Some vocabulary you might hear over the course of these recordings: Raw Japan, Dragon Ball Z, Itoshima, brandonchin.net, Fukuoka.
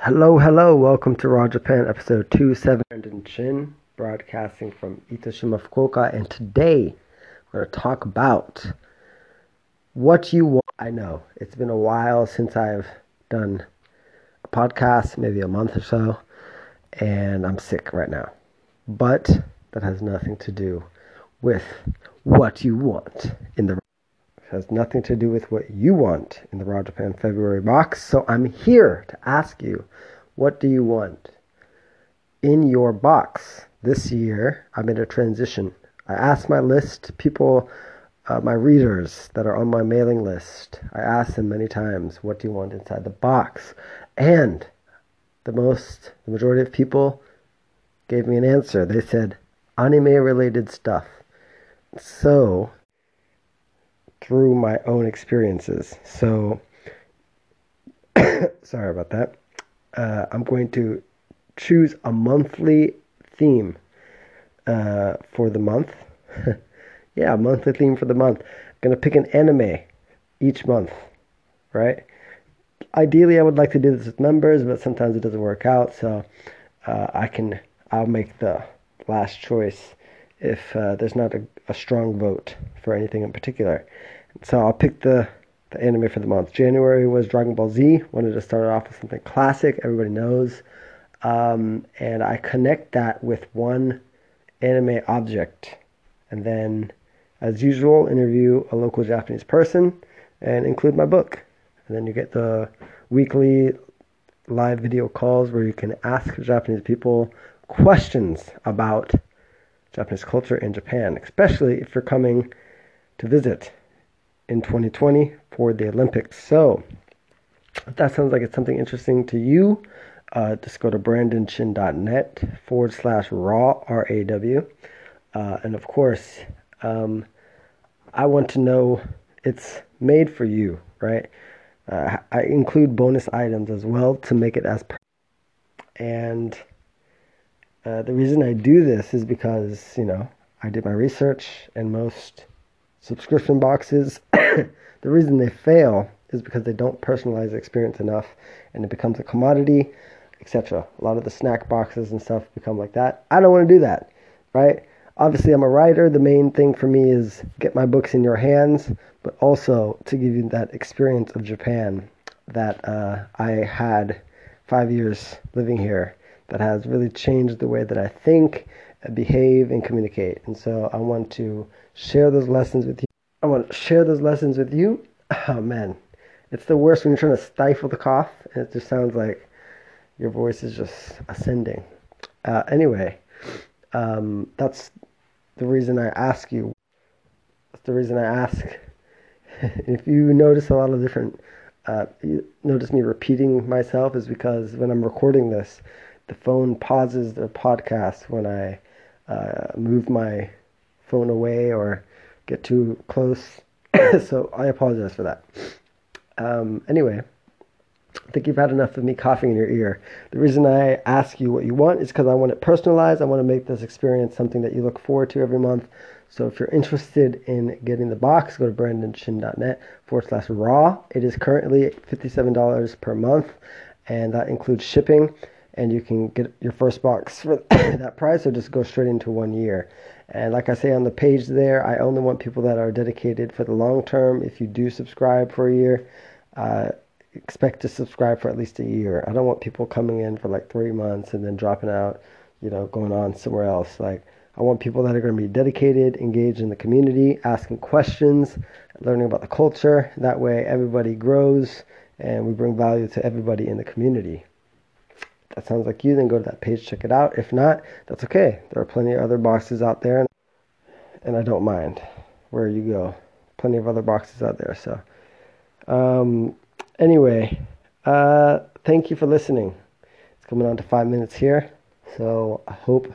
Hello, welcome to Raw Japan episode 27. Brandonchin, broadcasting from Itoshima, Fukuoka, and today we're going to talk about what you want. I know it's been a while since I've done a podcast, maybe a month or so, and I'm sick right now, but that has nothing to do with what you want in the Raw Japan February box. So I'm here to ask you, what do you want in your box? This year, I made a transition. I asked my list, people, my readers that are on my mailing list, I asked them many times, what do you want inside the box? And the majority of people gave me an answer. They said, anime-related stuff. So, through my own experiences. So, sorry about that. I'm going to choose a monthly theme for the month. Yeah, a monthly theme for the month. I'm going to pick an anime each month, right? Ideally, I would like to do this with members, but sometimes it doesn't work out. So, I'll make the last choice if there's not a strong vote for anything in particular. So I'll pick the anime for the month. January was Dragon Ball Z. Wanted to start off with something classic, everybody knows. And I connect that with one anime object. And then, as usual, interview a local Japanese person and include my book. And then you get the weekly live video calls where you can ask Japanese people questions about Japanese culture in Japan, especially if you're coming to visit in 2020 for the Olympics. So, if that sounds like it's something interesting to you, just go to brandonchin.net/raw, RAW. And of course, I want to know it's made for you, right? I include bonus items as well to make it as the reason I do this is because, I did my research, and most subscription boxes, the reason they fail is because they don't personalize the experience enough, and it becomes a commodity, etc. A lot of the snack boxes and stuff become like that. I don't want to do that, right? Obviously, I'm a writer. The main thing for me is get my books in your hands, but also to give you that experience of Japan that I had 5 years living here. That has really changed the way that I think, behave, and communicate. And so I want to share those lessons with you. Oh, man. It's the worst when you're trying to stifle the cough, and it just sounds like your voice is just ascending. Anyway, that's the reason I ask you. That's the reason I ask. If you notice a lot of different... you notice me repeating myself is because when I'm recording this, the phone pauses the podcast when I move my phone away or get too close. So I apologize for that. Anyway, I think you've had enough of me coughing in your ear. The reason I ask you what you want is because I want it personalized. I want to make this experience something that you look forward to every month. So if you're interested in getting the box, go to brandonchin.net/raw. It is currently $57 per month, and that includes shipping. And you can get your first box for that price, or just go straight into 1 year. And like I say on the page there, I only want people that are dedicated for the long term. If you do subscribe for a year, expect to subscribe for at least a year. I don't want people coming in for like 3 months and then dropping out, going on somewhere else. Like, I want people that are going to be dedicated, engaged in the community, asking questions, learning about the culture. That way everybody grows and we bring value to everybody in the community. That sounds like you, then go to that page, check it out. If not, that's okay. There are plenty of other boxes out there, and I don't mind where you go. Plenty of other boxes out there. So anyway, thank you for listening. It's coming on to 5 minutes here, so I hope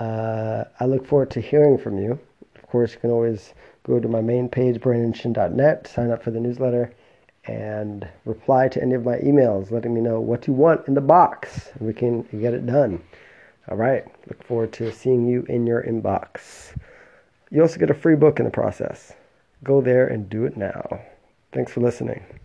I look forward to hearing from you. Of course, you can always go to my main page, brandonchin.net, sign up for the newsletter, and reply to any of my emails letting me know what you want in the box. We can get it done. All right. Look forward to seeing you in your inbox. You also get a free book in the process. Go there and do it now. Thanks for listening.